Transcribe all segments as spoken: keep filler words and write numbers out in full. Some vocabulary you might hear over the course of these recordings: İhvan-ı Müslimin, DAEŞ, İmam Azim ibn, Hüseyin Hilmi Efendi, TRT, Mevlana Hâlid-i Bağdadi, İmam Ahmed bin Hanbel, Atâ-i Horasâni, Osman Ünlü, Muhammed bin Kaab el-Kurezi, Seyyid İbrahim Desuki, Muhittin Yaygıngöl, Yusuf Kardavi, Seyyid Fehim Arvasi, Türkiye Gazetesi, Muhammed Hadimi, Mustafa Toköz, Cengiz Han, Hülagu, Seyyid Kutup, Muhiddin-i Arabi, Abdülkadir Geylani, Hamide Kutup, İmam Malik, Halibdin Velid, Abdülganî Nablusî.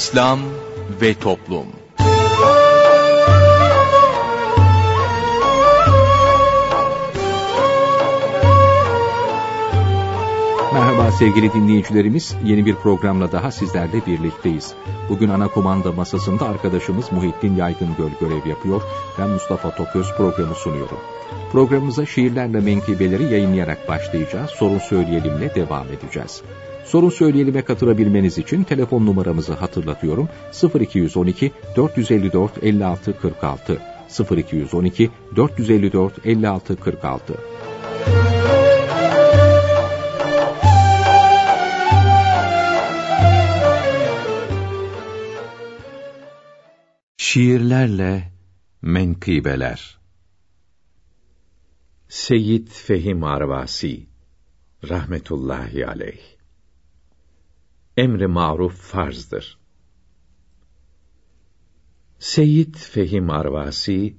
İslam ve Toplum. Merhaba sevgili dinleyicilerimiz, yeni bir programla daha sizlerle birlikteyiz. Bugün ana kumanda masasında arkadaşımız Muhittin Yaygıngöl görev yapıyor, ben Mustafa Toköz programı sunuyorum. Programımıza şiirlerle menkibeleri yayınlayarak başlayacağız, sorun söyleyelimle devam edeceğiz. Sorun söyleyelime katılabilmeniz için telefon numaramızı hatırlatıyorum. sıfır iki on iki dört yüz elli dört elli altı kırk altı sıfır iki on iki dört yüz elli dört elli altı kırk altı. Şiirlerle menkıbeler. Seyyid Fehim Arvasi rahmetullahi aleyh. Emr-i maruf farzdır. Seyyid Fehim Arvasi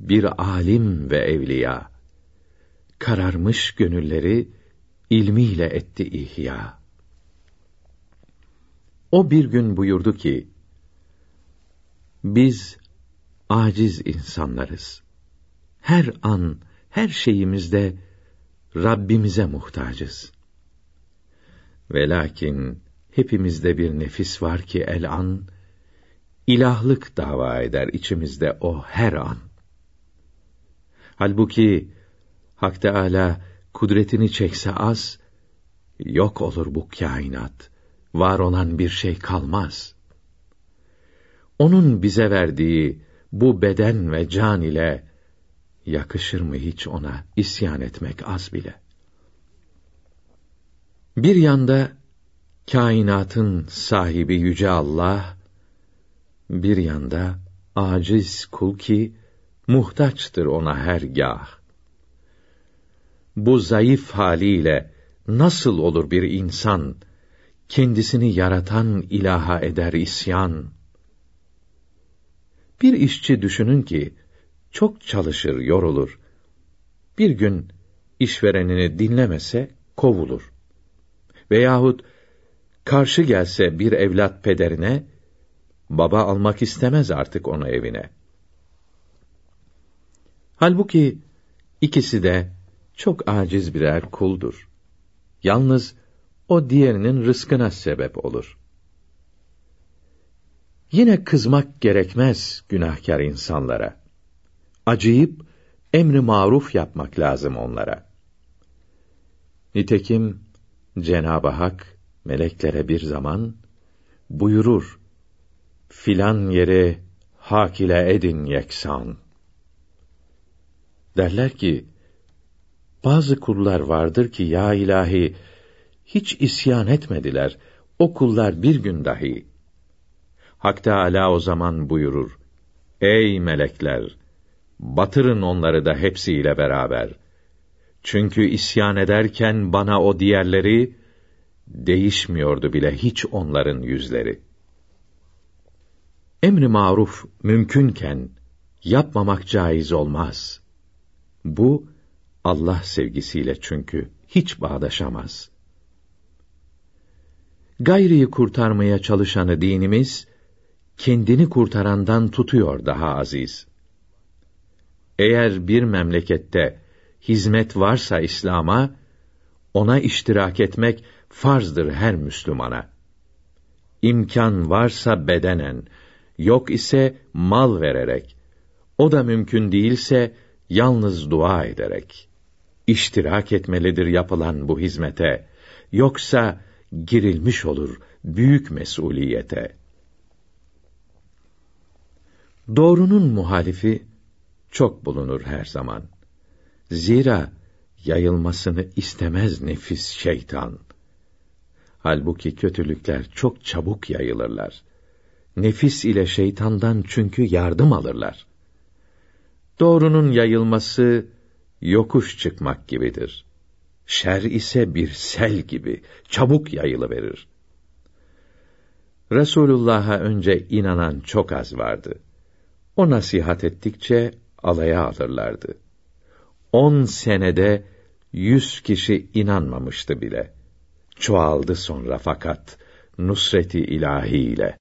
bir alim ve evliya. Kararmış gönülleri ilmiyle etti ihya. O bir gün buyurdu ki: biz aciz insanlarız. Her an, her şeyimizde Rabbimize muhtacız. Velakin hepimizde bir nefis var ki el-an, ilahlık dava eder içimizde o her an. Halbuki Hak Teâlâ kudretini çekse az, yok olur bu kainat, var olan bir şey kalmaz. Onun bize verdiği bu beden ve can ile, yakışır mı hiç ona isyan etmek az bile? Bir yanda kainatın sahibi yüce Allah, bir yanda aciz kul ki muhtaçtır ona hergâh. Bu zayıf haliyle nasıl olur bir insan kendisini yaratan ilaha eder isyan? Bir işçi düşünün ki çok çalışır, yorulur. Bir gün işverenini dinlemese kovulur. Veyahut karşı gelse bir evlat pederine, baba almak istemez artık onu evine. Halbuki ikisi de çok aciz birer kuldur. Yalnız o diğerinin rızkına sebep olur. Yine kızmak gerekmez günahkar insanlara. Acıyıp emri maruf yapmak lazım onlara. Nitekim Cenab-ı Hak meleklere bir zaman buyurur: filan yeri hak ile edin yeksan. Derler ki, bazı kullar vardır ki ya ilahi, hiç isyan etmediler, o kullar bir gün dahi. Hak Teâlâ o zaman buyurur: ey melekler, batırın onları da hepsiyle beraber. Çünkü isyan ederken bana o diğerleri, değişmiyordu bile hiç onların yüzleri. Emr-i maruf mümkünken, yapmamak caiz olmaz. Bu, Allah sevgisiyle çünkü hiç bağdaşamaz. Gayriyi kurtarmaya çalışanı dinimiz, kendini kurtarandan tutuyor daha aziz. Eğer bir memlekette hizmet varsa İslam'a, ona iştirak etmek farzdır her Müslümana. İmkan varsa bedenen, yok ise mal vererek, o da mümkün değilse yalnız dua ederek. İştirak etmelidir yapılan bu hizmete, yoksa girilmiş olur büyük mesuliyete. Doğrunun muhalifi çok bulunur her zaman. Zira yayılmasını istemez nefis şeytan. Halbuki kötülükler çok çabuk yayılırlar. Nefis ile şeytandan çünkü yardım alırlar. Doğrunun yayılması yokuş çıkmak gibidir. Şer ise bir sel gibi çabuk yayılıverir. Resulullah'a önce inanan çok az vardı. O nasihat ettikçe alaya alırlardı. On senede yüz kişi inanmamıştı bile. Çoğaldı sonra fakat nusret-i ilahiyle.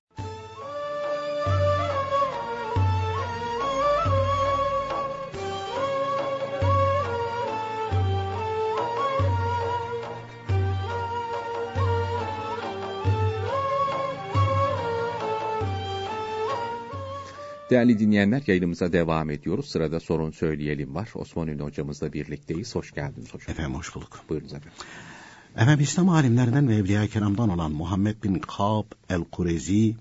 Değerli dinleyenler, yayınımıza devam ediyoruz. Sırada sorun söyleyelim var. Osman Ünlü hocamızla birlikteyiz. Hoş geldiniz hocam. Efendim hoş bulduk. Buyurunuz efendim. Efendim İslam alimlerinden ve evliya-i kiramdan olan Muhammed bin Kaab el-Kurezi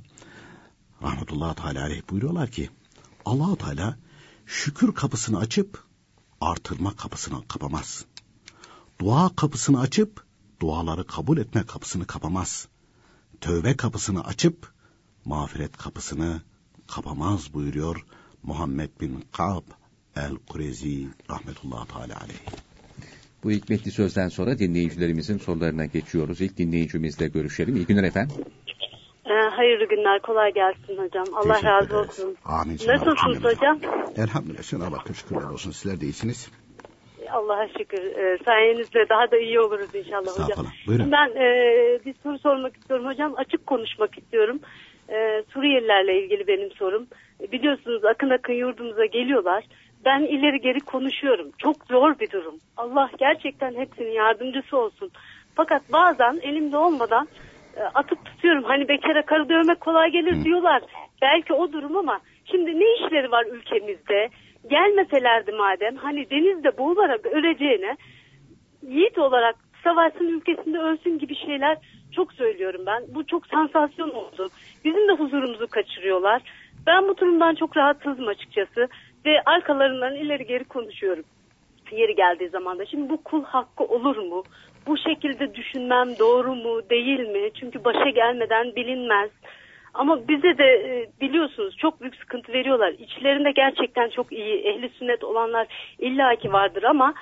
rahmetullahi teala aleyh buyuruyorlar ki Allah-u Teala şükür kapısını açıp artırma kapısını kapamaz. Dua kapısını açıp duaları kabul etme kapısını kapamaz. Tövbe kapısını açıp mağfiret kapısını kapamaz buyuruyor Muhammed bin Kaab el-Kurezi rahmetullahi teala aleyh. Bu hikmetli sözden sonra dinleyicilerimizin sorularına geçiyoruz. İlk dinleyicimizle görüşelim. İyi günler efendim. Ee, hayırlı günler. Kolay gelsin hocam. Allah teşekkür razı ederiz. Olsun. Amin. Nasılsınız hocam? Elhamdülillah. Sana bakın, şükürler olsun. Sizler de iyisiniz. Allah'a şükür. Ee, sayenizde daha da iyi oluruz inşallah sağ hocam. Buyurun. Ben e, bir soru sormak istiyorum hocam. Açık konuşmak istiyorum. Ee, Suriyelilerle ilgili benim sorum. Biliyorsunuz akın akın yurdumuza geliyorlar. Ben ileri geri konuşuyorum. Çok zor bir durum. Allah gerçekten hepsinin yardımcısı olsun. Fakat bazen elimde olmadan e, atıp tutuyorum. Hani bekara karı dövmek kolay gelir Hı. diyorlar. Belki o durum ama şimdi ne işleri var ülkemizde? Gelmeselerdi madem hani denizde boğularak öleceğine yiğit olarak savaşsın ülkesinde ölsün gibi şeyler çok söylüyorum ben. Bu çok sansasyon oldu. Bizim de huzurumuzu kaçırıyorlar. Ben bu durumdan çok rahatsızım açıkçası. Ve arkalarından ileri geri konuşuyorum. Yeri geldiği zaman da. Şimdi bu kul hakkı olur mu? Bu şekilde düşünmem doğru mu değil mi? Çünkü başa gelmeden bilinmez. Ama bize de biliyorsunuz çok büyük sıkıntı veriyorlar. İçlerinde gerçekten çok iyi ehli sünnet olanlar illaki vardır ama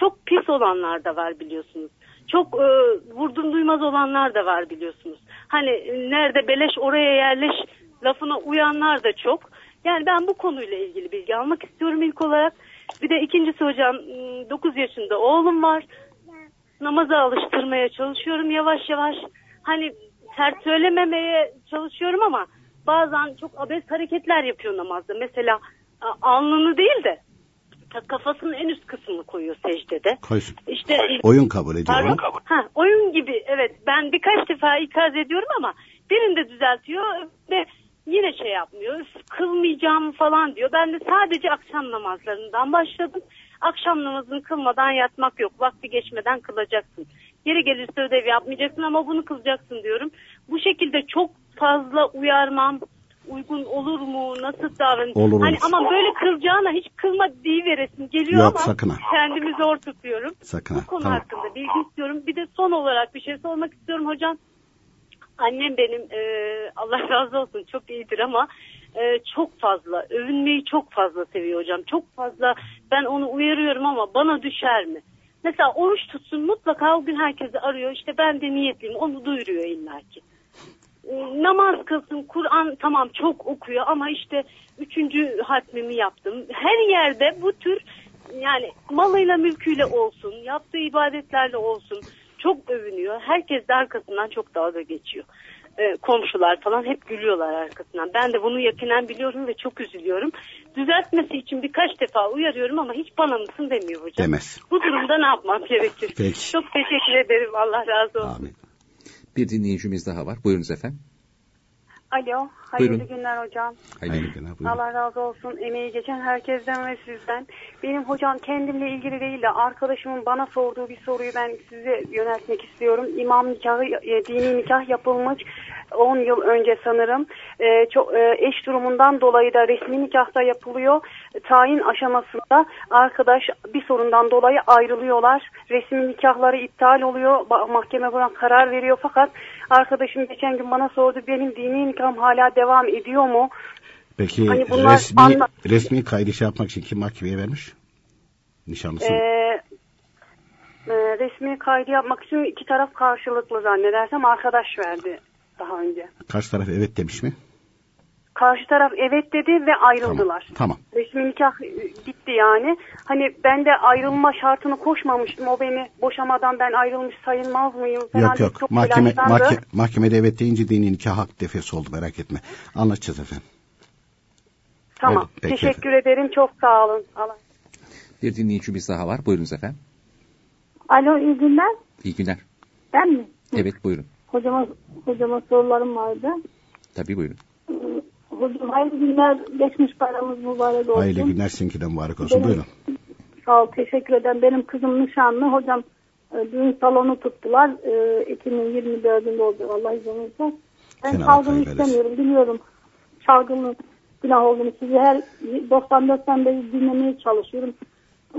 çok pis olanlar da var biliyorsunuz. Çok e, vurdum duymaz olanlar da var biliyorsunuz. Hani nerede beleş oraya yerleş lafına uyanlar da çok. Yani ben bu konuyla ilgili bilgi almak istiyorum ilk olarak. Bir de ikincisi hocam dokuz yaşında oğlum var. Namaza alıştırmaya çalışıyorum yavaş yavaş. Hani sert söylememeye çalışıyorum ama bazen çok abes hareketler yapıyor namazda. Mesela alnını değil de kafasının en üst kısmını koyuyor secdede. Koysun. İşte oyun kabul ediyorum. Ha, oyun gibi evet. Ben birkaç defa ikaz ediyorum ama birinde düzeltiyor ve yine şey yapmıyor, kılmayacağım falan diyor. Ben de sadece akşam namazlarından başladım. Akşam namazını kılmadan yatmak yok. Vakti geçmeden kılacaksın. Yeri gelirse ödev yapmayacaksın ama bunu kılacaksın diyorum. Bu şekilde çok fazla uyarmam uygun olur mu? Nasıl davranayım? Hani ama böyle kılacağına hiç kılma deyiveresim geliyor yok, ama sakına. Kendimi zor tutuyorum. Sakına. Bu konu tamam. hakkında bilgi istiyorum. Bir de son olarak bir şey sormak istiyorum hocam. Annem benim e, Allah razı olsun çok iyidir ama e, çok fazla övünmeyi çok fazla seviyor hocam. Çok fazla ben onu uyarıyorum ama bana düşer mi? Mesela oruç tutsun mutlaka o gün herkesi arıyor. İşte ben de niyetliyim onu duyuruyor illaki. E, namaz kılsın Kur'an tamam çok okuyor ama işte üçüncü hatmimi yaptım. Her yerde bu tür yani malıyla mülküyle olsun yaptığı ibadetlerle olsun. Çok övünüyor. Herkes de arkasından çok dalga geçiyor. Ee, komşular falan hep gülüyorlar arkasından. Ben de bunu yakinen biliyorum ve çok üzülüyorum. Düzeltmesi için birkaç defa uyarıyorum ama hiç bana mısın demiyor hocam. Demez. Bu durumda ne yapmam gerekir? Peki. Çok teşekkür ederim. Allah razı olsun. Amin. Bir dinleyicimiz daha var. Buyurunuz efendim. Alo. Hayırlı buyurun. Günler hocam. Hayırlı günler. Buyurun. Allah razı olsun. Emeği geçen herkesten ve sizden. Benim hocam kendimle ilgili değil de arkadaşımın bana sorduğu bir soruyu ben size yöneltmek istiyorum. İmam nikahı, dini nikah yapılmış on yıl önce sanırım. E, çok e, eş durumundan dolayı da resmi nikahta yapılıyor. Tayin aşamasında arkadaş bir sorundan dolayı ayrılıyorlar. Resmi nikahları iptal oluyor. Mahkeme buna karar veriyor. Fakat arkadaşım geçen gün bana sordu. Benim dini nikahım hala devam ediyor mu? Peki hani resmi anla... resmi kaydı şey yapmak için kim mahkemeye vermiş? Nişanlısı. Ee, e, resmi kaydı yapmak için iki taraf karşılıklı zannedersem arkadaş verdi daha önce. Karşı taraf evet demiş mi? Karşı taraf evet dedi ve ayrıldılar. Tamam. Tamam. Resmi nikah bitti yani. Hani ben de ayrılma şartını koşmamıştım. O beni boşamadan ben ayrılmış sayılmaz mıyım? Falan yok yok. Mahkeme, mahke, mahkemede evet deyince dini nikah hak defesi oldu merak etme. Anlatacağız efendim. Tamam. Evet, teşekkür efendim. Ederim. Çok sağ olun. Allah. Bir dinleyicimiz daha var. Buyurunuz efendim. Alo iyi günler. İyi günler. Ben mi? Evet buyurun. Hocama, hocama sorularım vardı. Tabii buyurun. okudum. Hayırlı günler, geçmiş paramız mübarek olsun. Hayırlı günler, sizinki de mübarek olsun. Benim, buyurun. Sağ ol, teşekkür ederim. Benim kızım nişanlı. Hocam düğün salonu tuttular. E, iki bin yirmi dört'ünde oldu. Allah izin verirse. Ben salgını istemiyorum. Biliyorum. Çalgının günah olduğunu. Sizi her doksan dört'ten beri dinlemeye çalışıyorum.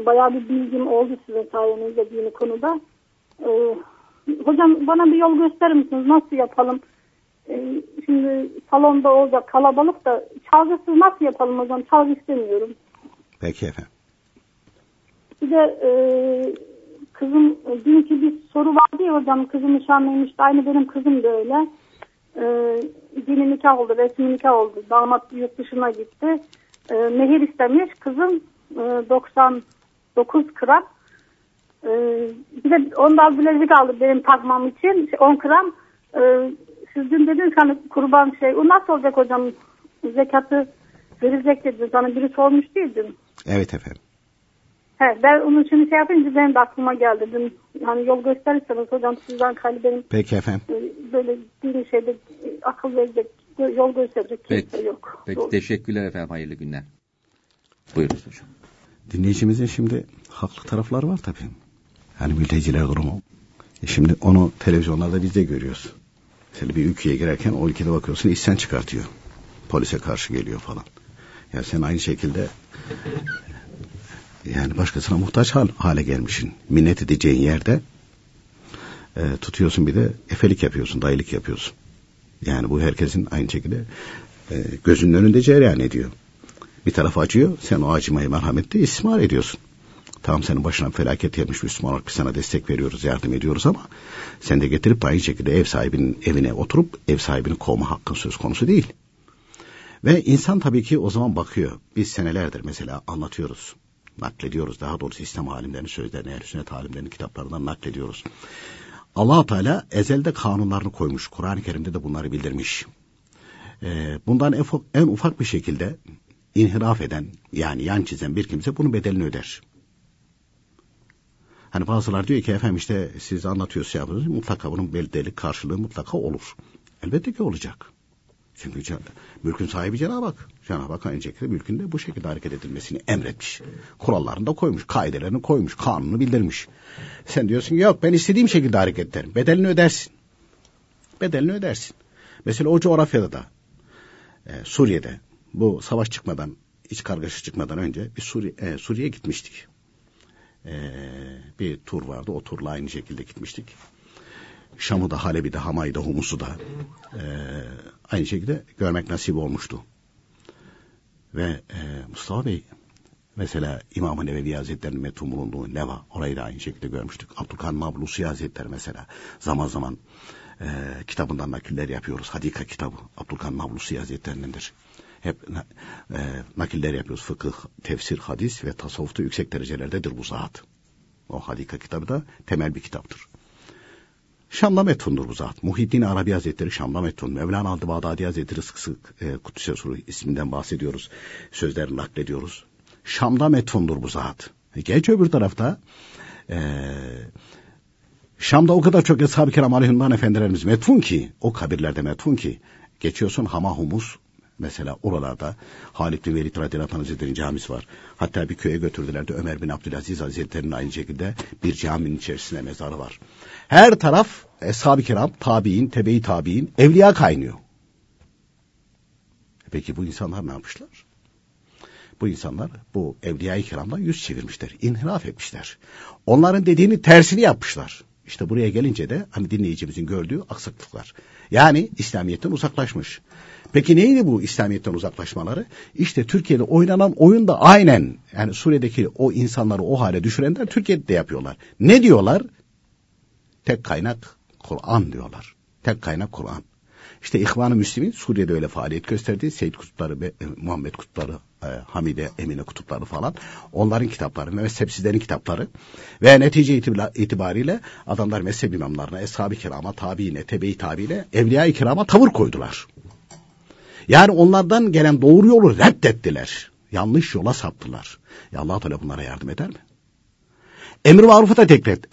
Bayağı bir bilgim oldu sizin sayenizde dini konuda. Ee, hocam bana bir yol gösterir misiniz? Nasıl yapalım? Ee, şimdi salonda olacak kalabalık da çalgısız nasıl yapalım hocam? Çalgı istemiyorum. Peki efendim. Bir de e, kızım dünkü bir soru vardı ya hocam. Kızım nişanlıymıştı. Aynı benim kızım da öyle. Ee, dini nikah oldu. Resmi nikah oldu. Damat yurt dışına gitti. Ee, mehir istemiş. Kızım doksan dokuz gram, ee, bir de ondan bilezik aldım benim takmam için on gram. Ee, siz dün dediniz hani kurban şey, o nasıl olacak hocam, zekatı verecek dediniz, hani biri sormuş değildim. Evet efendim. He, ben onun için şey yapınca benim de aklıma geldi. Dün, hani yol gösterirseniz hocam sizden kaydı benim. Peki efendim. E, böyle bir şeyde e, akıl verecek, yol gösterecek kimse yok. Peki, teşekkürler efendim, hayırlı günler. Buyurunuz hocam. Dinleyicimizin şimdi haklı taraflar var tabii. Yani mülteciler durumu. E şimdi onu televizyonlarda biz de görüyoruz. Mesela bir ülkeye girerken o ülkede bakıyorsun isyan çıkartıyor. Polise karşı geliyor falan. Ya sen aynı şekilde yani başkasına muhtaç hal, hale gelmişsin. Minnet edeceğin yerde e, tutuyorsun bir de efelik yapıyorsun, dayılık yapıyorsun. Yani bu herkesin aynı şekilde e, gözünün önünde cereyan ediyor. Bir taraf acıyor, sen o acımayı merhametle istismar ediyorsun. Tamam, senin başına felaket yemiş Müslüman olarak biz sana destek veriyoruz, yardım ediyoruz ama sen de getirip aynı şekilde ev sahibinin evine oturup ev sahibini kovma hakkın söz konusu değil. Ve insan tabii ki o zaman bakıyor. Biz senelerdir mesela anlatıyoruz, naklediyoruz. Daha doğrusu İslam alimlerinin sözlerini, Ehl-i Sünnet alimlerinin kitaplarından naklediyoruz. Allah-u Teala ezelde kanunlarını koymuş. Kur'an-ı Kerim'de de bunları bildirmiş. Bundan en ufak bir şekilde İnhiraf eden, yani yan çizen bir kimse bunun bedelini öder. Hani bazılar diyor ki efendim işte siz anlatıyorsunuz, yapıyorsunuz, mutlaka bunun bedellik karşılığı mutlaka olur. Elbette ki olacak. Çünkü mülkün sahibi Cenab-ı Hak. Cenab-ı Hak aynı şekilde mülkünde bu şekilde hareket edilmesini emretmiş. Kurallarını da koymuş, kaidelerini koymuş, kanunu bildirmiş. Sen diyorsun yok, ben istediğim şekilde hareket ederim. Bedelini ödersin. Bedelini ödersin. Mesela o coğrafyada da, e, Suriye'de, bu savaş çıkmadan, iç kargaşa çıkmadan önce bir Suriye, e, Suriye'ye gitmiştik. E, bir tur vardı. O turla aynı şekilde gitmiştik. Şam'ı da, Halep'i de, Hamay'ı da, Humus'u da e, aynı şekilde görmek nasip olmuştu. Ve e, Mustafa Bey mesela İmam-ı Nevevi Hazretleri'nin metun bulunduğu Neva, orayı da aynı şekilde görmüştük. Abdülganî Nablusî Hazretleri mesela zaman zaman e, kitabından nakiller yapıyoruz. Hadika kitabı Abdülganî Nablusî Hazretleri'nindir. Hep e, nakiller yapıyoruz. Fıkıh, tefsir, hadis ve tasavvufta yüksek derecelerdedir bu zat. O Hadika kitabı da temel bir kitaptır. Şam'da metfundur bu zat. Muhiddin-i Arabi Hazretleri Şam'da metfun. Mevlana Hâlid-i Bağdadi Hazretleri sık sık e, Kudüs'e suru isminden bahsediyoruz. Sözlerini naklediyoruz. Şam'da metfundur bu zat. Geç öbür tarafta e, Şam'da o kadar çok Eshab-ı Kiram Aleyhümdan Efendilerimiz metfun ki, o kabirlerde metfun ki, geçiyorsun Hama, Humus, mesela oralarda Halibdin Velid Radiyallahu Anh Hazretleri'nin camisi var. Hatta bir köye götürdüler de Ömer bin Abdülaziz Hazretleri'nin aynı şekilde bir caminin içerisinde mezarı var. Her taraf Eshab-ı Kiram, tabi'in, tebe-i tabi'in, evliya kaynıyor. Peki bu insanlar ne yapmışlar? Bu insanlar bu evliya-i kiramdan yüz çevirmişler, inhiraf etmişler. Onların dediğini tersini yapmışlar. İşte buraya gelince de hani dinleyicimizin gördüğü aksaklıklar. Yani İslamiyet'ten uzaklaşmış. Peki neydi bu İslamiyet'ten uzaklaşmaları? İşte Türkiye'de oynanan oyun da aynen, yani Suriye'deki o insanları o hale düşürenler Türkiye'de de yapıyorlar. Ne diyorlar? Tek kaynak Kur'an diyorlar. Tek kaynak Kur'an. İşte İhvan-ı Müslimin Suriye'de öyle faaliyet gösterdi. Seyyid Kutupları, Muhammed Kutupları, Hamide, Emine Kutupları falan. Onların kitapları, mezhepsizlerin kitapları. Ve netice itibariyle adamlar mezhep imamlarına, Eshab-ı Kirama, tabiine, tebe-i tabiine, Evliya-i Kirama tavır koydular. Yani onlardan gelen doğru yolu reddettiler. Yanlış yola saptılar. Ya Allah-u Teala bunlara yardım eder mi? Emr-i maruf'u da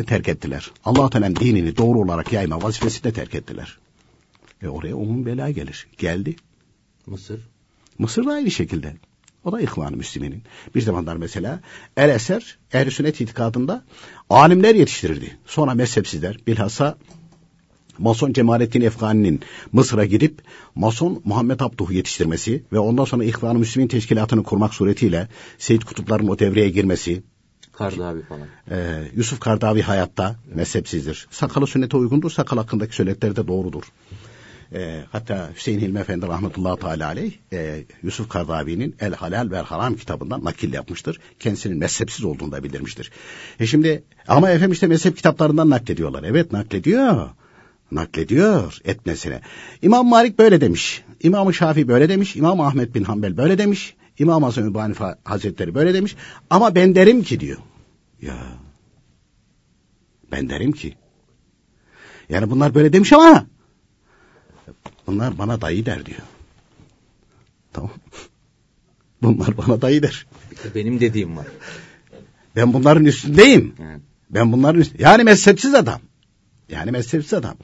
terk ettiler. Allah-u Teala'nın dinini doğru olarak yayma vazifesini de terk ettiler. E oraya umum bela gelir. Geldi. Mısır. Mısır'da aynı şekilde. O da İhvan-ı Müslimin'in. Bir zamanlar mesela el eser ehl-i sünnet itikadında alimler yetiştirirdi. Sonra mezhepsizler, bilhassa Mason Cemalettin Efgani'nin Mısır'a gidip Mason Muhammed Abduh'u yetiştirmesi ve ondan sonra İhvan-ı Müslimin teşkilatını kurmak suretiyle Seyyid Kutupların o devreye girmesi. Kardavi falan. E, Yusuf Kardavi hayatta mezhepsizdir. Sakalı sünnete uygundur, sakal hakkındaki söyledikleri de doğrudur. E, hatta Hüseyin Hilmi Efendi rahmetullahi teala aleyh e, Yusuf Kardavi'nin El Halal ve El Haram kitabından nakil yapmıştır. Kendisinin mezhepsiz olduğunu da bildirmiştir. E şimdi ama efendim işte mezhep kitaplarından naklediyorlar. Evet naklediyor. Naklediyor etmesine. İmam Malik böyle demiş. İmam-ı Şafii böyle demiş. İmam Ahmed bin Hanbel böyle demiş. İmam Azim ibn Hazretleri böyle demiş. Ama ben derim ki diyor. Ya. Ben derim ki. Yani bunlar böyle demiş ama bunlar bana dayı der diyor. Tamam. Bunlar bana dayı der. Benim dediğim var. Ben bunların üstündeyim. Hı. Ben bunların üstündeyim. Yani mezhepsiz adam. Yani mezhepsiz adam.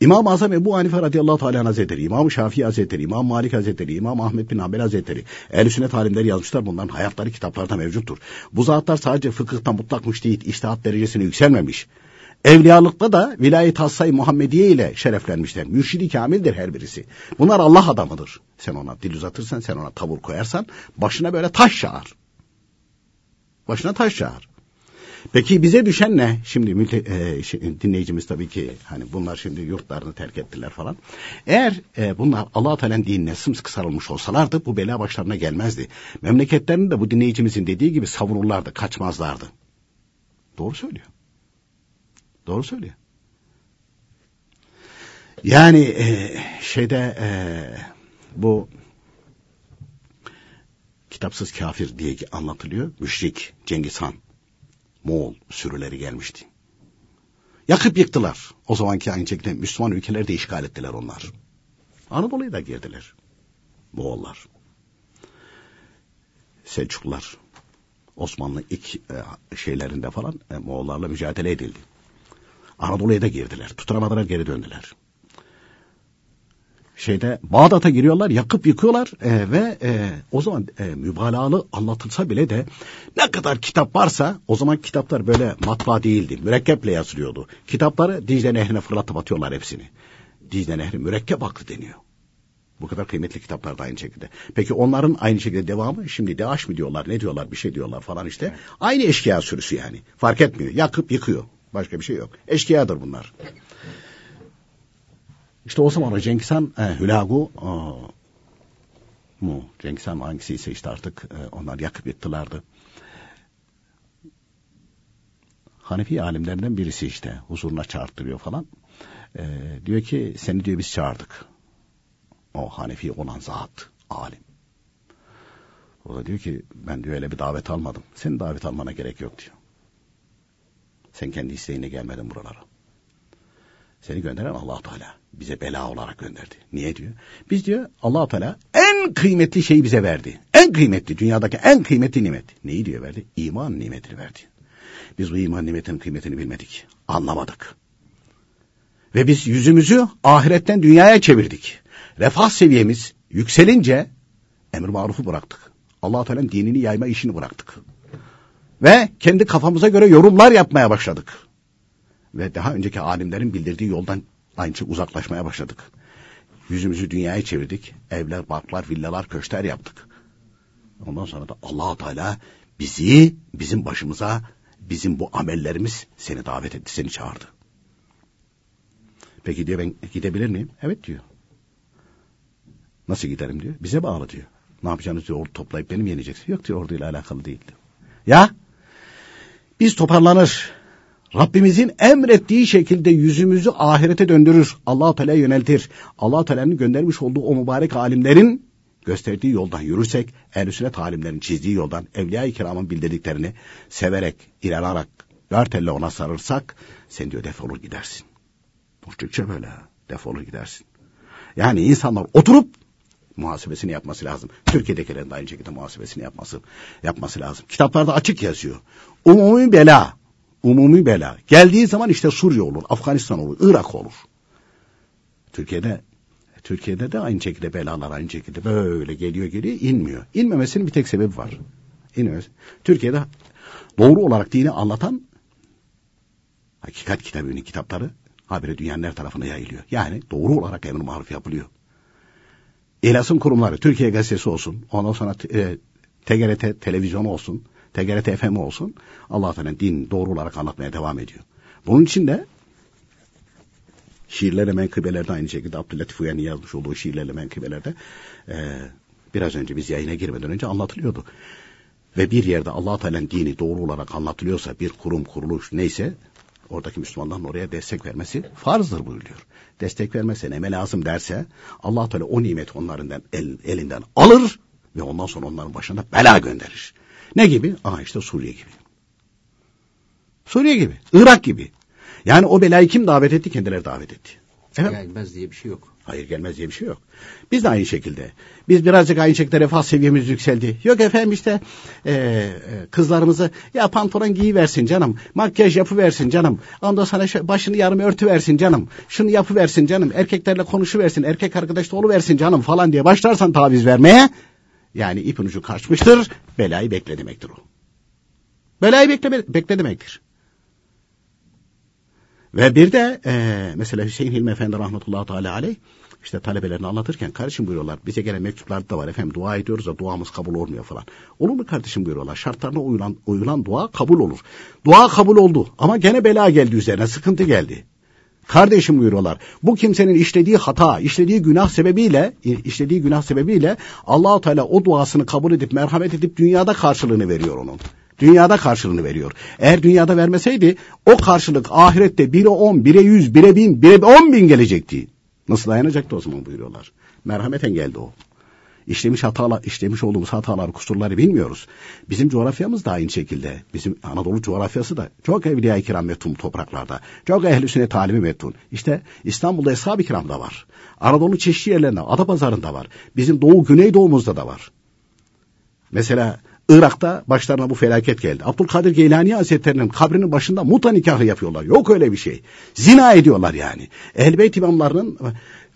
İmam-ı Azam Ebu Hanife radıyallahu teala hazretleri, İmam-ı Şafii hazretleri, İmam Malik hazretleri, İmam Ahmed bin Hanbel hazretleri, ehl-i sünnet alimleri yazmışlar. Bunların hayatları kitaplarda mevcuttur. Bu zatlar sadece fıkıhta mutlak müçtehit, içtihat derecesine yükselmemiş. Evliyalıkta da vilayet hassay Muhammediye ile şereflenmişler. Mürşid-i kamildir her birisi. Bunlar Allah adamıdır. Sen ona dil uzatırsan, sen ona tavır koyarsan başına böyle taş çağır. Başına taş çağır. Peki bize düşen ne? Şimdi e, şey, dinleyicimiz tabii ki hani bunlar şimdi yurtlarını terk ettiler falan. Eğer e, bunlar Allah-u Teala'nın dinine sımsıkı sarılmış olsalardı bu bela başlarına gelmezdi. Memleketlerini de bu dinleyicimizin dediği gibi savururlardı, kaçmazlardı. Doğru söylüyor. Doğru söylüyor. Yani e, şeyde e, bu kitapsız kafir diye anlatılıyor. Müşrik, Cengiz Han. Moğol sürüleri gelmişti. Yakıp yıktılar. O zamanki aynı şekilde Müslüman ülkeleri de işgal ettiler onlar. Anadolu'ya da girdiler. Moğollar. Selçuklular. Osmanlı ilk e, şeylerinde falan e, Moğollarla mücadele edildi. Anadolu'ya da girdiler. Tutunamadılar, geri döndüler. Şeyde Bağdat'a giriyorlar, yakıp yıkıyorlar e, ve e, o zaman e, mübalağalı anlatılsa bile de ne kadar kitap varsa, o zaman kitaplar böyle matbaa değildi, mürekkeple yazılıyordu. Kitapları Dicle Nehri'ne fırlatıp atıyorlar hepsini. Dicle Nehri mürekkep aklı deniyor. Bu kadar kıymetli kitaplar da aynı şekilde. Peki onların aynı şekilde devamı şimdi DAEŞ mi diyorlar, ne diyorlar, bir şey diyorlar falan işte. Aynı eşkıya sürüsü yani. Fark etmiyor, yakıp yıkıyor. Başka bir şey yok. Eşkıyadır bunlar. İşte o zaman Cengiz Han, e, Hülagu e, mu? Cengiz Han hangisiyse işte artık e, onlar yakıp yıktılardı. Hanefi alimlerinden birisi işte huzuruna çağırtırıyor falan. E, diyor ki seni diyor biz çağırdık. O Hanefi olan zat, alim. O da diyor ki ben diyor öyle bir davet almadım. Senin davet almana gerek yok diyor. Sen kendi isteğine gelmedin buralara. Seni gönderen Allah-u Teala bize bela olarak gönderdi. Niye diyor? Biz diyor Allah-u Teala en kıymetli şeyi bize verdi. En kıymetli, dünyadaki en kıymetli nimet. Neyi diyor verdi? İman nimetini verdi. Biz bu iman nimetinin kıymetini bilmedik. Anlamadık. Ve biz yüzümüzü ahiretten dünyaya çevirdik. Refah seviyemiz yükselince emr-i marufu bıraktık. Allah-u Teala'nın dinini yayma işini bıraktık. Ve kendi kafamıza göre yorumlar yapmaya başladık. Ve daha önceki alimlerin bildirdiği yoldan aynı şey uzaklaşmaya başladık. Yüzümüzü dünyaya çevirdik. Evler, barklar, villalar, köşkler yaptık. Ondan sonra da Allah-u Teala bizi, bizim başımıza, bizim bu amellerimiz seni davet etti, seni çağırdı. Peki diyor ben gidebilir miyim? Evet diyor. Nasıl giderim diyor. Bize bağlı diyor. Ne yapacağınız diyor, ordu toplayıp beni mi yeneceksin? Yok diyor, orduyla alakalı değil diyor. Ya biz toparlanır. Rabbimizin emrettiği şekilde yüzümüzü ahirete döndürür. Allah-u Teala'ya yöneltir. Allah-u Teala'nın göndermiş olduğu o mübarek alimlerin gösterdiği yoldan yürürsek, ehl-i sünnet alimlerin çizdiği yoldan, evliya-i kiramın bildirdiklerini severek, inanarak, dört elle ona sarırsak, sen diyor defolur gidersin. Burçlukça böyle defolur gidersin. Yani insanlar oturup muhasebesini yapması lazım. Türkiye'dekilerin de aynı şekilde muhasebesini yapması, yapması lazım. Kitaplarda açık yazıyor. Umumi bela. Umumi bela. Geldiği zaman işte Suriye olur, Afganistan olur, Irak olur. Türkiye'de Türkiye'de de aynı şekilde belalar aynı şekilde böyle geliyor geliyor inmiyor. İnmemesinin bir tek sebebi var. İnmemesi. Türkiye'de doğru olarak dini anlatan hakikat kitabının kitapları habire dünyanın her tarafına yayılıyor. Yani doğru olarak emr-i maruf yapılıyor. İhlas'ın kurumları, Türkiye Gazetesi olsun, ondan sonra e, T G R T televizyonu olsun, T G R T F M olsun, Allah-u Teala din doğru olarak anlatmaya devam ediyor. Bunun için de şiirlerle menkıbelerde aynı şekilde Abdüllatif Uyan'ın yazmış olduğu şiirlerle menkıbelerde e, biraz önce biz yayına girmeden önce anlatılıyordu. Ve bir yerde Allah-u Teala'nın dini doğru olarak anlatılıyorsa bir kurum, kuruluş neyse oradaki Müslümanların oraya destek vermesi farzdır buyuruyor. Destek vermese neme lazım derse Allah-u Teala o nimeti onlarından el, elinden alır ve ondan sonra onların başına bela gönderir. Ne gibi? Aha işte Suriye gibi. Suriye gibi, Irak gibi. Yani o belayı kim davet etti? Kendileri davet etti. Efendim? Gelmez diye bir şey yok. Hayır gelmez diye bir şey yok. Biz de aynı şekilde. Biz birazcık aynı şekilde refah seviyemiz yükseldi. Yok efendim işte e, kızlarımızı ya pantolon giyiversin canım. Makyaj yapıversin canım. Ondan sana şu, başını yarım örtüversin canım. Şunu yapıversin canım. Erkeklerle konuşuversin. Erkek arkadaş da oluversin canım falan diye başlarsan taviz vermeye. Yani ipin ucu kaçmıştır. Belayı bekle demektir o. Belayı bekle, bekle demektir. Ve bir de e, mesela Hüseyin Hilmi Efendi rahmetullahi teala aleyh işte talebelerini anlatırken kardeşim buyuruyorlar bize gelen mektuplarda da var efendim dua ediyoruz da duamız kabul olmuyor falan. Olur mu kardeşim buyuruyorlar şartlarına uyulan, uyulan dua kabul olur. Dua kabul oldu ama gene bela geldi üzerine sıkıntı geldi. Kardeşim buyuruyorlar bu kimsenin işlediği hata işlediği günah sebebiyle işlediği günah sebebiyle Allah-u Teala o duasını kabul edip merhamet edip dünyada karşılığını veriyor onun. Dünyada karşılığını veriyor. Eğer dünyada vermeseydi o karşılık ahirette bire on, bire yüz, bire bin, bire on bin gelecekti. Nasıl dayanacaktı o zaman buyuruyorlar. Merhameten geldi o. İşlemiş hatalar, işlemiş olduğumuz hatalar, kusurları bilmiyoruz. Bizim coğrafyamız da aynı şekilde. Bizim Anadolu coğrafyası da çok evliya-i kiram metun topraklarda. Çok ehl-i sünnet talimi metun. İşte İstanbul'da Eshab-ı Kiram'da var. Anadolu çeşitli yerlerinde, Adapazarı'nda var. Bizim Doğu, Güneydoğu'muzda da var. Mesela Irak'ta başlarına bu felaket geldi. Abdülkadir Geylani Hazretleri'nin kabrinin başında muta nikahı yapıyorlar. Yok öyle bir şey. Zina ediyorlar yani. Ehl-i Beyt imamlarının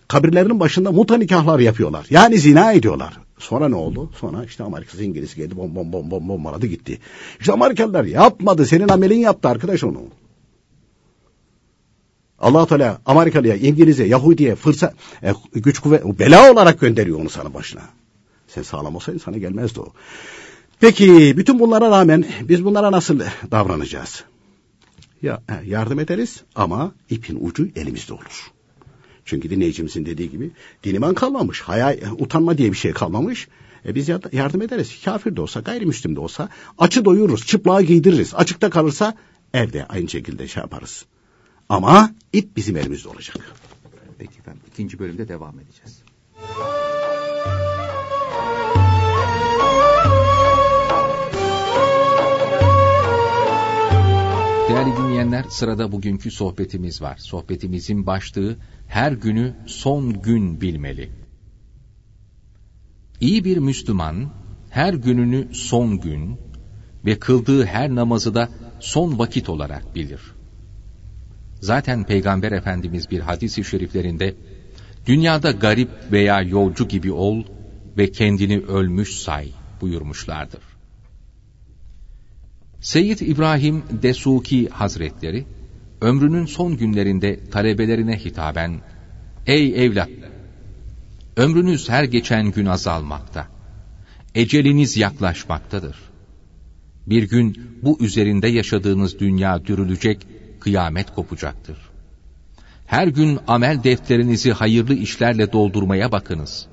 kabirlerinin başında muta nikahlar yapıyorlar. Yani zina ediyorlar. Sonra ne oldu? Sonra işte Amerika'sı İngiliz'i geldi bom bom bom bom bombaladı gitti. İşte Amerikalılar yapmadı. Senin amelin yaptı arkadaş onu. Allah-u Teala Amerikalı'ya, İngiliz'e, Yahudi'ye fırsat, güç kuvvet, bela olarak gönderiyor onu sana başına. Sen sağlam olsaydın sana gelmezdi o. Peki bütün bunlara rağmen biz bunlara nasıl davranacağız? Ya yardım ederiz ama ipin ucu elimizde olur. Çünkü dinleyicimizin dediği gibi diniman kalmamış, haya, utanma diye bir şey kalmamış. E biz yardım ederiz. Kafir de olsa, gayrimüslim de olsa açı doyururuz, çıplağı giydiririz. Açıkta kalırsa evde aynı şekilde şey yaparız. Ama ip bizim elimizde olacak. Peki efendim ikinci bölümde devam edeceğiz. Değerli dinleyenler, sırada bugünkü sohbetimiz var. Sohbetimizin başlığı, her günü son gün bilmeli. İyi bir Müslüman, her gününü son gün ve kıldığı her namazı da son vakit olarak bilir. Zaten Peygamber Efendimiz bir hadis-i şeriflerinde, dünyada garip veya yolcu gibi ol ve kendini ölmüş say buyurmuşlardır. Seyyid İbrahim Desuki Hazretleri, ömrünün son günlerinde talebelerine hitaben, ''Ey evlat, ömrünüz her geçen gün azalmakta, eceliniz yaklaşmaktadır. Bir gün bu üzerinde yaşadığınız dünya dürülecek, kıyamet kopacaktır. Her gün amel defterinizi hayırlı işlerle doldurmaya bakınız.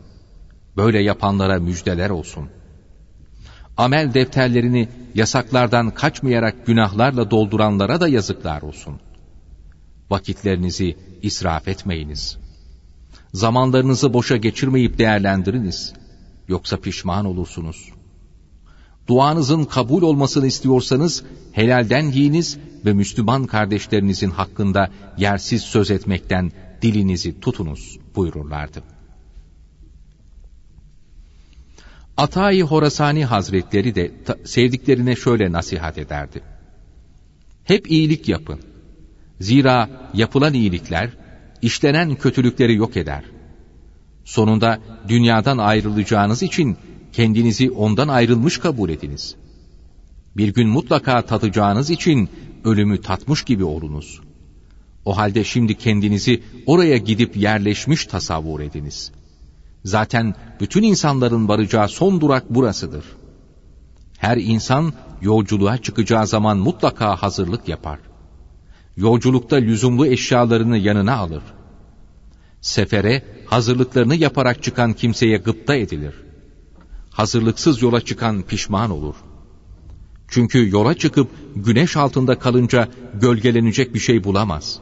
Böyle yapanlara müjdeler olsun.'' Amel defterlerini yasaklardan kaçmayarak günahlarla dolduranlara da yazıklar olsun. Vakitlerinizi israf etmeyiniz. Zamanlarınızı boşa geçirmeyip değerlendiriniz. Yoksa pişman olursunuz. Duanızın kabul olmasını istiyorsanız helalden yiyiniz ve Müslüman kardeşlerinizin hakkında yersiz söz etmekten dilinizi tutunuz buyururlardı. Atâ-i Horasâni Hazretleri de sevdiklerine şöyle nasihat ederdi. Hep iyilik yapın. Zira yapılan iyilikler, işlenen kötülükleri yok eder. Sonunda dünyadan ayrılacağınız için kendinizi ondan ayrılmış kabul ediniz. Bir gün mutlaka tatacağınız için ölümü tatmış gibi olunuz. O halde şimdi kendinizi oraya gidip yerleşmiş tasavvur ediniz. Zaten bütün insanların varacağı son durak burasıdır. Her insan yolculuğa çıkacağı zaman mutlaka hazırlık yapar. Yolculukta lüzumlu eşyalarını yanına alır. Sefere hazırlıklarını yaparak çıkan kimseye gıpta edilir. Hazırlıksız yola çıkan pişman olur. Çünkü yola çıkıp güneş altında kalınca gölgelenecek bir şey bulamaz.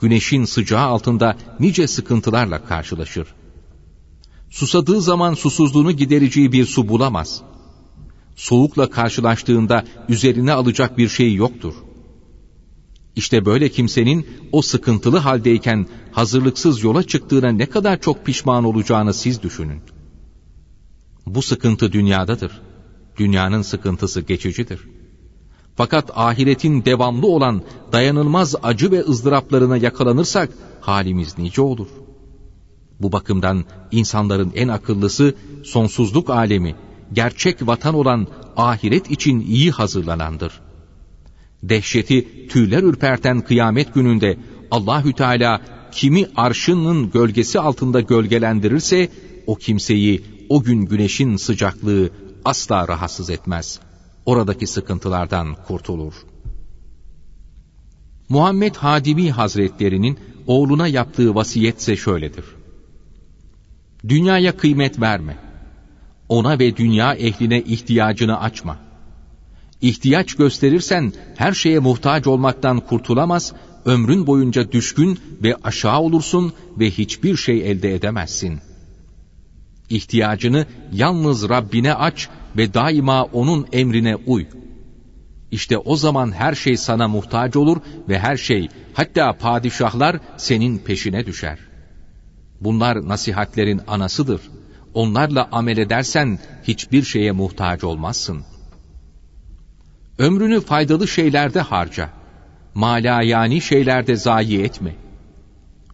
Güneşin sıcağı altında nice sıkıntılarla karşılaşır. Susadığı zaman susuzluğunu gidereceği bir su bulamaz. Soğukla karşılaştığında üzerine alacak bir şey yoktur. İşte böyle kimsenin o sıkıntılı haldeyken hazırlıksız yola çıktığına ne kadar çok pişman olacağını siz düşünün. Bu sıkıntı dünyadadır. Dünyanın sıkıntısı geçicidir. Fakat ahiretin devamlı olan dayanılmaz acı ve ızdıraplarına yakalanırsak halimiz nice olur? Bu bakımdan insanların en akıllısı sonsuzluk alemi, gerçek vatan olan ahiret için iyi hazırlanandır. Dehşeti tüyler ürperten kıyamet gününde Allahü Teala kimi arşının gölgesi altında gölgelendirirse o kimseyi o gün güneşin sıcaklığı asla rahatsız etmez. Oradaki sıkıntılardan kurtulur. Muhammed Hadimi Hazretlerinin oğluna yaptığı vasiyetse şöyledir: Dünyaya kıymet verme. Ona ve dünya ehline ihtiyacını açma. İhtiyaç gösterirsen her şeye muhtaç olmaktan kurtulamaz, ömrün boyunca düşkün ve aşağı olursun ve hiçbir şey elde edemezsin. İhtiyacını yalnız Rabbine aç ve daima onun emrine uy. İşte o zaman her şey sana muhtaç olur ve her şey, hatta padişahlar senin peşine düşer. Bunlar nasihatlerin anasıdır. Onlarla amel edersen hiçbir şeye muhtaç olmazsın. Ömrünü faydalı şeylerde harca. Malayani şeylerde zayi etme.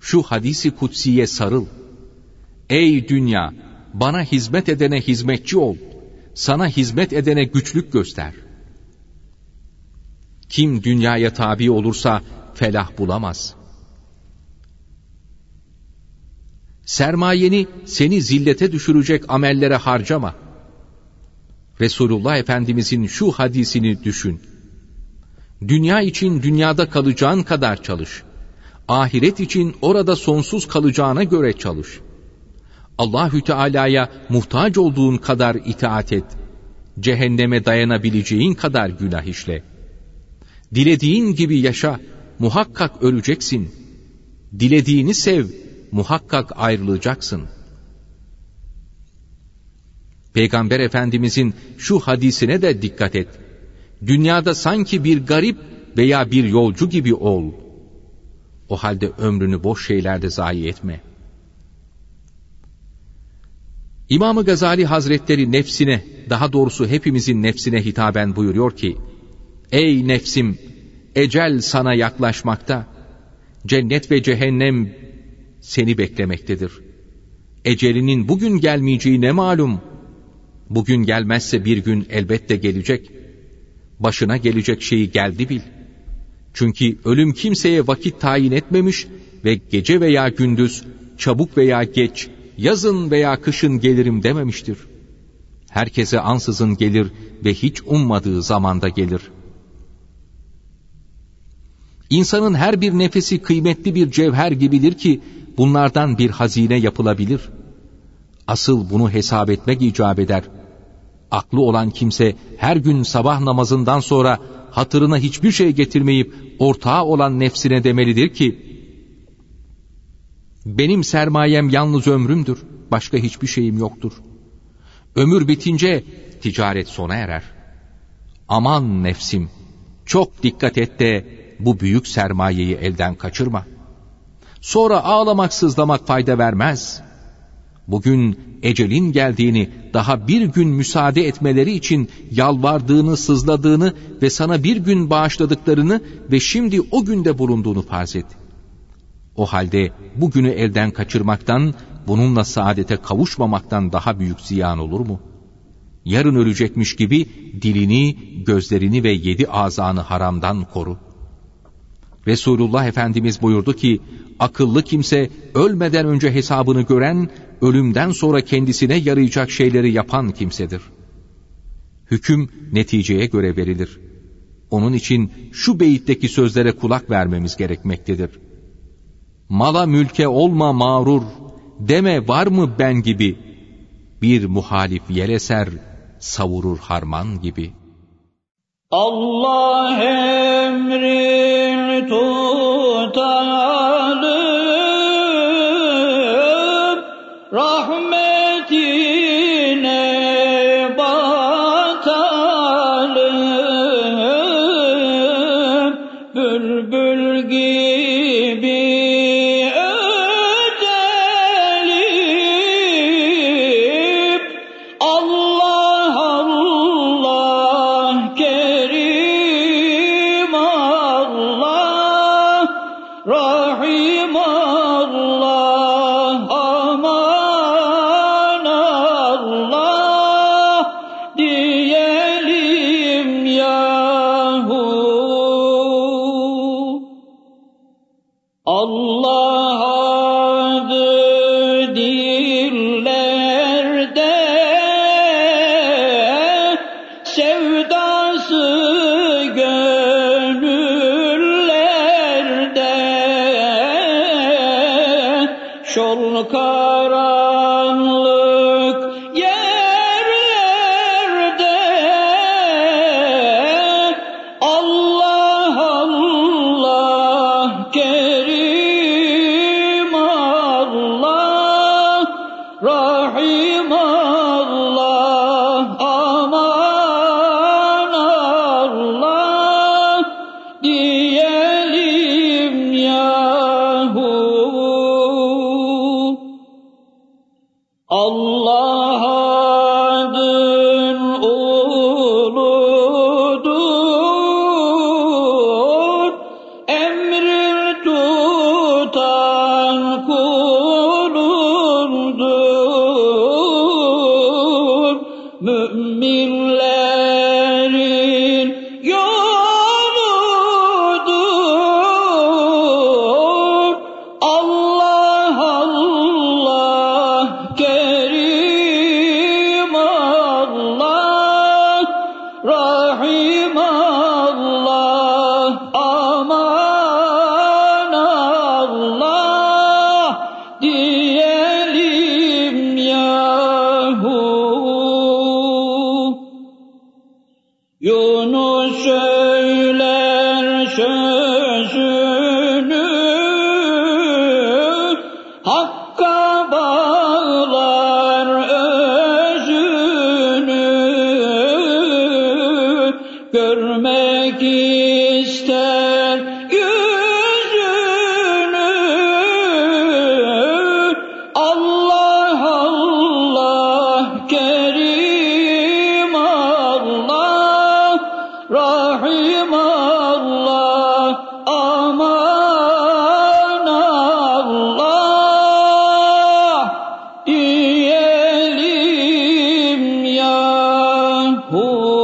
Şu hadisi kutsiye sarıl. Ey dünya! Bana hizmet edene hizmetçi ol. Sana hizmet edene güçlük göster. Kim dünyaya tabi olursa felah bulamaz. Sermayeni seni zillete düşürecek amellere harcama. Resulullah Efendimizin şu hadisini düşün. Dünya için dünyada kalacağın kadar çalış. Ahiret için orada sonsuz kalacağına göre çalış. Allahü Teala'ya muhtaç olduğun kadar itaat et. Cehenneme dayanabileceğin kadar günah işle. Dilediğin gibi yaşa, muhakkak öleceksin. Dilediğini sev, muhakkak ayrılacaksın. Peygamber Efendimizin şu hadisine de dikkat et. Dünyada sanki bir garip veya bir yolcu gibi ol. O halde ömrünü boş şeylerde zayi etme. İmam-ı Gazali Hazretleri nefsine, daha doğrusu hepimizin nefsine hitaben buyuruyor ki: Ey nefsim! Ecel sana yaklaşmakta. Cennet ve cehennem seni beklemektedir. Ecelinin bugün gelmeyeceği ne malum? Bugün gelmezse bir gün elbette gelecek. Başına gelecek şeyi geldi bil. Çünkü ölüm kimseye vakit tayin etmemiş ve gece veya gündüz, çabuk veya geç, yazın veya kışın gelirim dememiştir. Herkese ansızın gelir ve hiç ummadığı zamanda gelir. İnsanın her bir nefesi kıymetli bir cevher gibidir ki bunlardan bir hazine yapılabilir. Asıl bunu hesap etmek icap eder. Aklı olan kimse her gün sabah namazından sonra hatırına hiçbir şey getirmeyip ortağı olan nefsine demelidir ki: Benim sermayem yalnız ömrümdür. Başka hiçbir şeyim yoktur. Ömür bitince ticaret sona erer. Aman nefsim! Çok dikkat et de bu büyük sermayeyi elden kaçırma. Sonra ağlamak, sızlamak fayda vermez. Bugün ecelin geldiğini, daha bir gün müsaade etmeleri için yalvardığını, sızladığını ve sana bir gün bağışladıklarını ve şimdi o günde bulunduğunu farz et. O halde bugünü elden kaçırmaktan, bununla saadete kavuşmamaktan daha büyük ziyan olur mu? Yarın ölecekmiş gibi dilini, gözlerini ve yedi azanı haramdan koru. Resulullah Efendimiz buyurdu ki, akıllı kimse ölmeden önce hesabını gören, ölümden sonra kendisine yarayacak şeyleri yapan kimsedir. Hüküm neticeye göre verilir. Onun için şu beyitteki sözlere kulak vermemiz gerekmektedir. Mala mülke olma mağrur, deme var mı ben gibi, bir muhalif yel eser, savurur harman gibi. Allah emri tutalım, rahmetine batalım, bülbül gibi ötelim. Allah Allah kerim, Allah rahim, Allah aman, Allah diyelim yahu. Allah adı dillerde, sevdası gönüllerde, şol karanlık yerlerde. Allah Allah kerim, Allah rahim, Allah aman, Allah diyelim yahu. Allah adın uludur, emrin tutan kulundur, müminlerin yoludur. Allah Allah kerim, Allah rahim, Allah aman, Allah diyelim yahu. Yunus söyler sözünü, Hakk'a bağlar özünü, görmek ister yüzünü. Allah Allah kerim, Allah rahim, Allah aman, Allah diyelim yahu.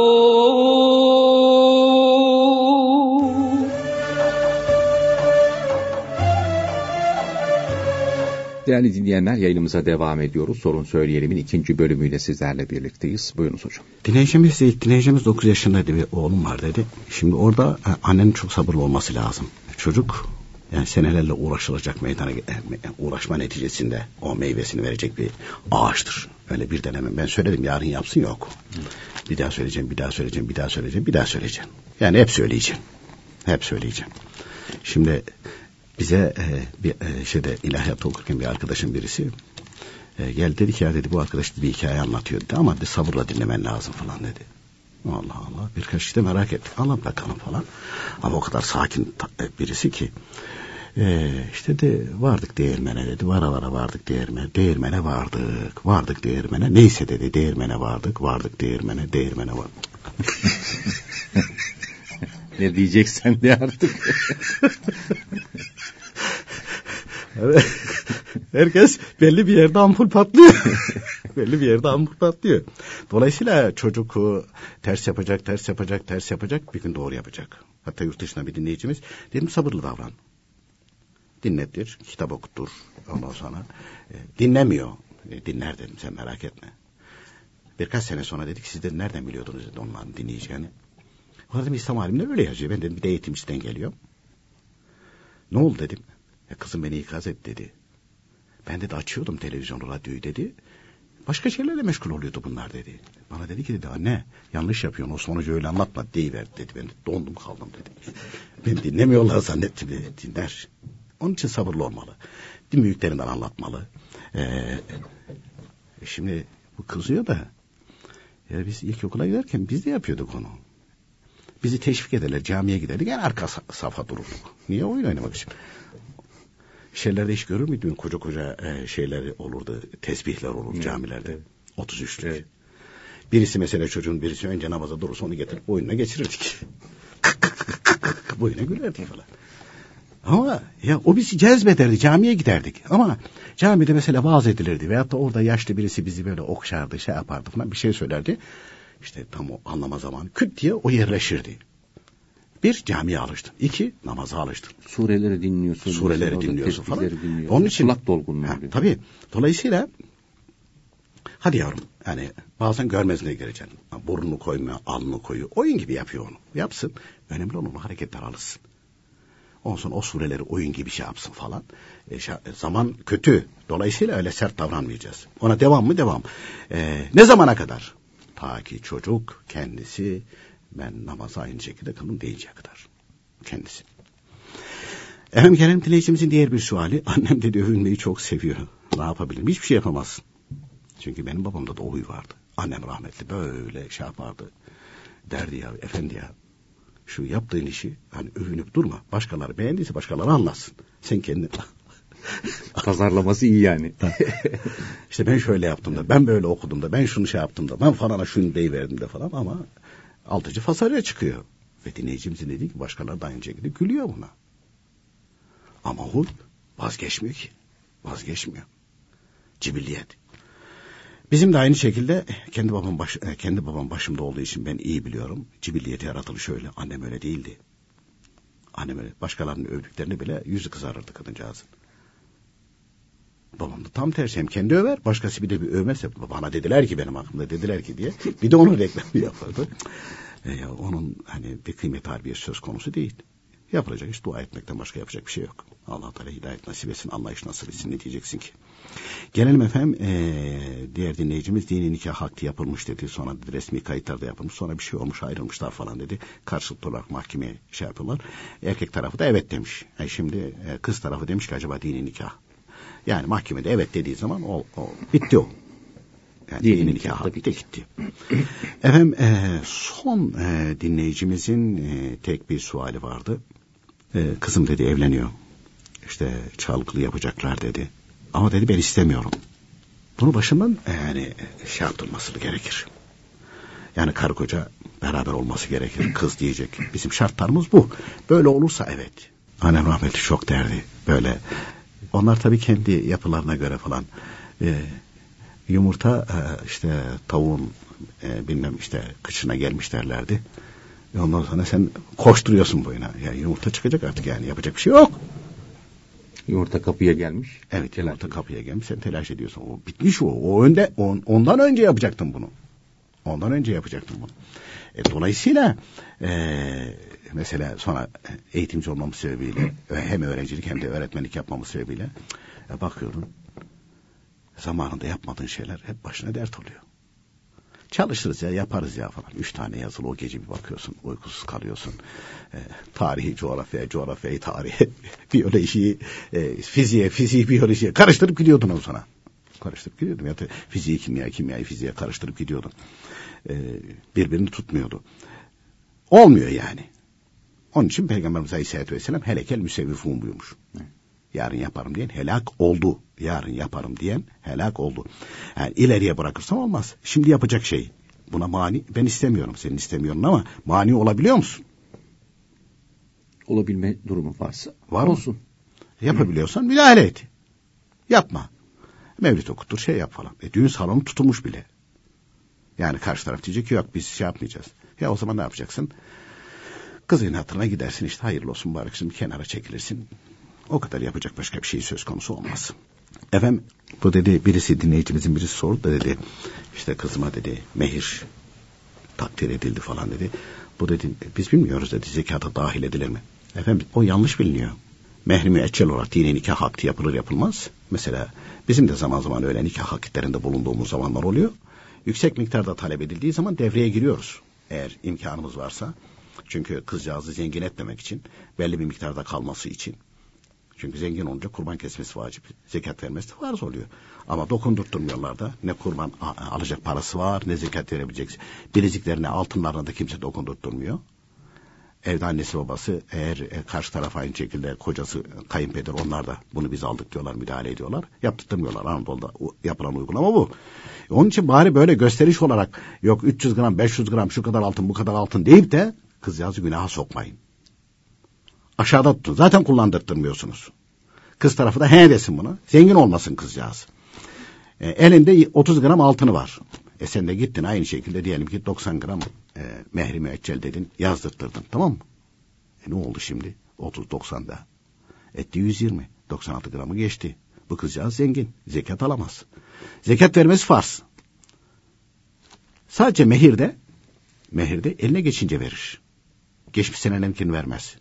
Değerli dinleyenler, yayınımıza devam ediyoruz. Sorun Söyleyelim'in ikinci bölümüyle sizlerle birlikteyiz. Buyurunuz hocam. Dinleyicimiz, ilk dinleyicimiz dokuz yaşında dedi, oğlum var dedi. Şimdi orada e, annenin çok sabırlı olması lazım. Çocuk yani senelerle uğraşılacak meydana e, uğraşma neticesinde o meyvesini verecek bir ağaçtır. Öyle bir deneme, ben söyledim yarın yapsın, yok. Bir daha söyleyeceğim, bir daha söyleyeceğim, bir daha söyleyeceğim, bir daha söyleyeceğim. Yani hep söyleyeceğim. Hep söyleyeceğim. Şimdi bize e, bir e, şeyde ilahiyat okurken bir arkadaşın birisi e, geldi dedi ki, ya dedi bu arkadaş bir hikaye anlatıyor dedi, ama dedi sabırla dinlemen lazım falan dedi. Allah Allah, birkaç kişi de merak ettik, anlat bakalım falan. Ama o kadar sakin ta- e, birisi ki e, işte de vardık değirmene dedi, vara vara vardık değirmene, değirmene vardık, vardık değirmene, neyse dedi değirmene vardık, vardık değirmene, değirmene vardık. Ne diyeceksen de artık. Evet. Herkes belli bir yerde ampul patlıyor. belli bir yerde ampul patlıyor. Dolayısıyla çocuk ters yapacak, ters yapacak, ters yapacak, bir gün doğru yapacak. Hatta yurt dışına bir dinleyicimiz, dedim sabırlı davran. Dinlettir, kitap okuttur. Ondan sonra e, dinlemiyor. E, dinler dedim, sen merak etme. Birkaç sene sonra dedik, siz de nereden biliyordunuz dedi, onların dinleyeceğini. O dedim, İslam alimleri öyle yazıyor. Ben dedim, bir de eğitimciden geliyor. Ne oldu dedim. Ya kızım beni ikaz et dedi. Ben dedi açıyordum televizyonu, radyoyu dedi. Başka şeylerle meşgul oluyordu bunlar dedi. Bana dedi ki dedi, anne yanlış yapıyorsun, Osman Hoca öyle anlatma deyiverdi dedi. Ben de dondum kaldım dedi. Beni dinlemiyorlar zannettim dedi. Dinler. Onun için sabırlı olmalı. Din büyüklerinden anlatmalı. Ee, şimdi bu kızıyor da ya biz ilk okula giderken biz de yapıyorduk onu. Bizi teşvik ederler, camiye giderdik, en arka safha dururduk. Niye? Oyun oynamak için. Şeylerde iş görür müydün? Koca koca şeyler olurdu, tesbihler olur camilerde. Evet. otuz üçlük. Evet. Birisi mesela çocuğun birisi önce namaza durursa onu getirip boynuna geçirirdik. Boyuna gülerdik falan. Ama ya o bizi cezbederdi, camiye giderdik. Ama camide mesela vaaz edilirdi veyahut da orada yaşlı birisi bizi böyle okşardı, şey yapardı falan, bir şey söylerdi. İşte tam o anlama zamanı küt diye o yerleşirdi. Bir, camiye alıştın. İki, namaza alıştın. Sureleri dinliyorsun. Sureleri dinliyorsun falan. Dinliyorsun. Onun için kulak dolgunluğu. Ha, tabii. Dolayısıyla hadi yavrum yani bazen görmezliğe gireceksin. Burnunu koyma, alnını koyu. Oyun gibi yapıyor onu. Yapsın. Önemli olan o hareketler alışsın. Ondan sonra o sureleri oyun gibi şey yapsın falan. E, zaman kötü. Dolayısıyla öyle sert davranmayacağız. Ona devam mı? Devam. E, ne zamana kadar? Ta ki çocuk kendisi ben namaza aynı şekilde kılın deyinceye kadar. Kendisi. Efendim gelelim dinleyicimizin diğer bir suali. Annem dedi övünmeyi çok seviyor. Ne yapabilirim? Hiçbir şey yapamazsın. Çünkü benim babamda da o huy vardı. Annem rahmetli böyle şey yapardı. Derdi ya efendi ya şu yaptığın işi hani övünüp durma. Başkaları beğendiyse başkaları anlatsın. Sen kendini... Pazarlaması iyi yani. İşte ben şöyle yaptım da, ben böyle okudum da, ben şunu şey yaptım da, ben falana şunu deyiverdim de falan ama altıcı fasarya çıkıyor. Ve dinleyicimizin dediği ki başkaları da aynı şekilde gülüyor buna. Ama o vazgeçmiyor ki. Vazgeçmiyor. Cibilliyet. Bizim de aynı şekilde kendi babam, baş, kendi babam başımda olduğu için ben iyi biliyorum. Cibilliyeti yaratılı şöyle. Annem öyle değildi. Annem öyle. Başkalarının övdüklerini bile yüzü kızarırdı kadıncağızın. Babam da tam tersi, hem kendi över, başkası bir de bir övmezse, bana dediler ki benim aklımda dediler ki diye, bir de onun reklamı yapardı. E, onun hani bir kıymet harbiyesi söz konusu değil. Yapılacak iş dua etmekten başka yapacak bir şey yok. Allah Teala hidayet nasip etsin, anlayış nasip etsin, ne diyeceksin ki? Gelelim efendim, ee, diğer dinleyicimiz dini nikah hakkı yapılmış dedi, sonra dedi, resmi kayıtlarda yapılmış, sonra bir şey olmuş ayrılmışlar falan dedi. Karşılıklı olarak mahkemeye şey yapıyorlar. Erkek tarafı da evet demiş. Yani şimdi e, kız tarafı demiş ki acaba dini nikah. Yani mahkemede evet dediği zaman o, o bitti o. Yani dini nikah bitti gitti. Efendim e, son e, dinleyicimizin e, tek bir suali vardı. E, kızım dedi evleniyor. İşte çalgılı yapacaklar dedi. Ama dedi ben istemiyorum. Bunu başından yani şey yaptırması gerekir. Yani karı koca beraber olması gerekir. Kız diyecek. Bizim şartlarımız bu. Böyle olursa evet. Annem rahmetli çok derdi. Böyle onlar tabii kendi yapılarına göre falan e, yumurta e, işte tavuğun e, bilmem işte kıçına gelmiş derlerdi. E ondan sonra sen koşturuyorsun boyuna. Yani yumurta çıkacak artık yani yapacak bir şey yok. Yumurta kapıya gelmiş. Evet telaş yumurta edin. Kapıya gelmiş sen telaş ediyorsun. O bitmiş o. O önde on, ondan önce yapacaktın bunu. Ondan önce yapacaktın bunu. E, dolayısıyla e, mesela sonra eğitimci olmamız sebebiyle hem öğrencilik hem de öğretmenlik yapmamız sebebiyle e, bakıyorum zamanında yapmadığın şeyler hep başına dert oluyor. Çalışırız ya yaparız ya falan. Üç tane yazılı o gece bir bakıyorsun uykusuz kalıyorsun. E, tarihi coğrafya, coğrafyayı tarihe, biyolojiyi, e, fiziğe, fiziği biyolojiye karıştırıp gidiyordun o sana. Karıştırıp gidiyordum ya da fiziği kimya, kimyayı fiziğe karıştırıp gidiyordun. E, birbirini tutmuyordu. Olmuyor yani. Onun için Peygamberimiz Aleyhisselatü Vesselam helekel müsevvifun buyurmuş. Yarın yaparım diyen helak oldu. Yarın yaparım diyen helak oldu. Yani ileriye bırakırsam olmaz. Şimdi yapacak şey. Buna mani ben istemiyorum. Senin istemiyorsun ama mani olabiliyor musun? Olabilme durumu varsa. Var olsun. Yapabiliyorsan müdahale et. Yapma. Mevlid okuttur, şey yap falan. E, düğün salonu tutulmuş bile. Yani karşı taraf diyecek ki yok biz şey yapmayacağız. Ya o zaman ne yapacaksın? Kızın hatırına gidersin işte, hayırlı olsun mübarek, şimdi kenara çekilirsin. O kadar, yapacak başka bir şey söz konusu olmaz. Efendim bu dedi birisi, dinleyicimizin birisi sordu da dedi işte kızıma dedi mehir takdir edildi falan dedi. Bu dedi biz bilmiyoruz dedi, zekata dahil edilir mi? Efendim o yanlış biliniyor. Mehri müeccel olarak dini nikah akdi yapılır yapılmaz. Mesela bizim de zaman zaman öyle nikah akitlerinde bulunduğumuz zamanlar oluyor. Yüksek miktarda talep edildiği zaman devreye giriyoruz. Eğer imkanımız varsa. Çünkü kızcağızı zengin etmemek için, belli bir miktarda kalması için. Çünkü zengin olunca kurban kesmesi vacip, zekat vermesi de farz oluyor. Ama dokundurtturmuyorlar da, ne kurban alacak parası var, ne zekat verebilecek. Bileziklerine, altınlarına da kimse dokundurtturmuyor. Evde annesi babası, eğer karşı taraf aynı şekilde kocası, kayınpeder, onlar da bunu biz aldık diyorlar, müdahale ediyorlar. Yaptırtmıyorlar. Anadolu'da yapılan uygulama bu. Onun için bari böyle gösteriş olarak yok üç yüz gram, beş yüz gram, şu kadar altın, bu kadar altın deyip de kızcağızı günaha sokmayın. Aşağıda tutun. Zaten kullandırtmıyorsunuz. Kız tarafı da he desin buna. Zengin olmasın kızcağız. E, elinde otuz gram altını var. E sen de gittin aynı şekilde diyelim ki doksan gram e, mehri müeccel dedin, yazdırttırdın, tamam mı? E ne oldu şimdi? otuz doksanda. Etti yüz yirmi. doksan altı gramı geçti. Bu kızcağız zengin. Zekat alamaz. Zekat vermesi farz. Sadece mehirde mehirde eline geçince verir. Geçmiş seneninkini vermez.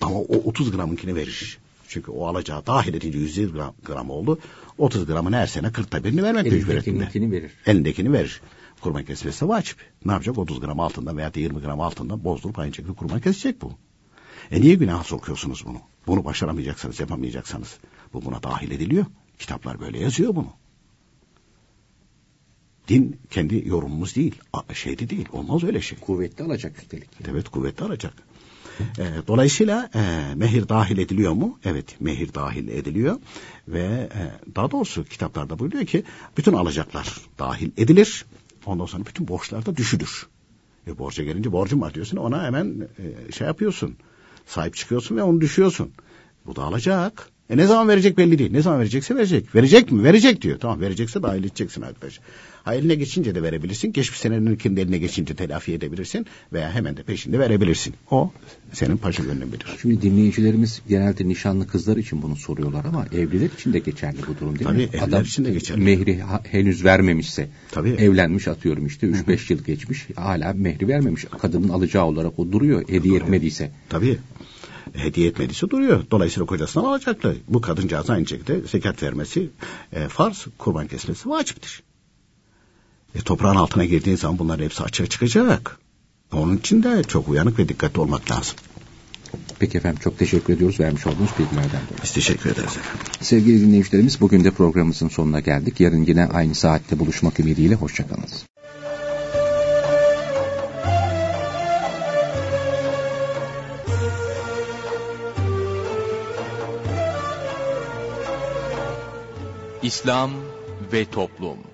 Ama o otuz gramınkini verir. Çünkü o alacağı dahil edince yüz yirmi gram oldu. otuz gramını her sene kırkta birini vermek mecburiyetinde. Verir. Elindekini verir. Kurban kesmesi vacip. Ne yapacak? otuz gram altından veya yirmi gram altından bozdurup aynı şekilde kurban kesecek bu. E niye günaha sokuyorsunuz bunu? Bunu başaramayacaksanız, yapamayacaksanız. Bu buna dahil ediliyor. Kitaplar böyle yazıyor bunu. Din kendi yorumumuz değil. Şeydi değil. Olmaz öyle şey. Kuvvetli alacak üstelik. Evet, kuvvetli alacak. E, dolayısıyla e, mehir dahil ediliyor mu? Evet, mehir dahil ediliyor. Ve e, daha doğrusu kitaplarda buyuruyor ki bütün alacaklar dahil edilir. Ondan sonra bütün borçlar da düşülür. E, borca gelince borcum var diyorsun. Ona hemen e, şey yapıyorsun. Sahip çıkıyorsun ve onu düşüyorsun. Bu da alacak. E ne zaman verecek belli değil. Ne zaman verecekse verecek. Verecek mi? Verecek diyor. Tamam, verecekse dahil edeceksin arkadaş. Ha, eline geçince de verebilirsin. Geçmiş senenin eline geçince telafi edebilirsin. Veya hemen de peşinde verebilirsin. O senin paşa gönlün bilir. Şimdi dinleyicilerimiz genelde nişanlı kızlar için bunu soruyorlar ama evliler için de geçerli bu durum değil Tabii, mi? Tabii evliler Adam için de geçerli. Mehri henüz vermemişse, Tabii. evlenmiş atıyorum işte üç beş yıl geçmiş, hala mehri vermemiş. Kadının alacağı olarak o duruyor, hediye etmediyse. Tabii. Hediye etmediyse duruyor. Dolayısıyla kocasından alacaklar. Bu kadıncağız aynı şekilde zekat vermesi e, farz, kurban kesmesi vaciptir. E, toprağın altına girdiği zaman bunların hepsi açığa çıkacak. Onun için de çok uyanık ve dikkatli olmak lazım. Peki efendim, çok teşekkür ediyoruz vermiş olduğunuz bilgilerden dolayı. Biz teşekkür ederiz efendim. Sevgili dinleyicilerimiz, bugün de programımızın sonuna geldik. Yarın yine aynı saatte buluşmak ümidiyle hoşçakalınız. İslam ve Toplum.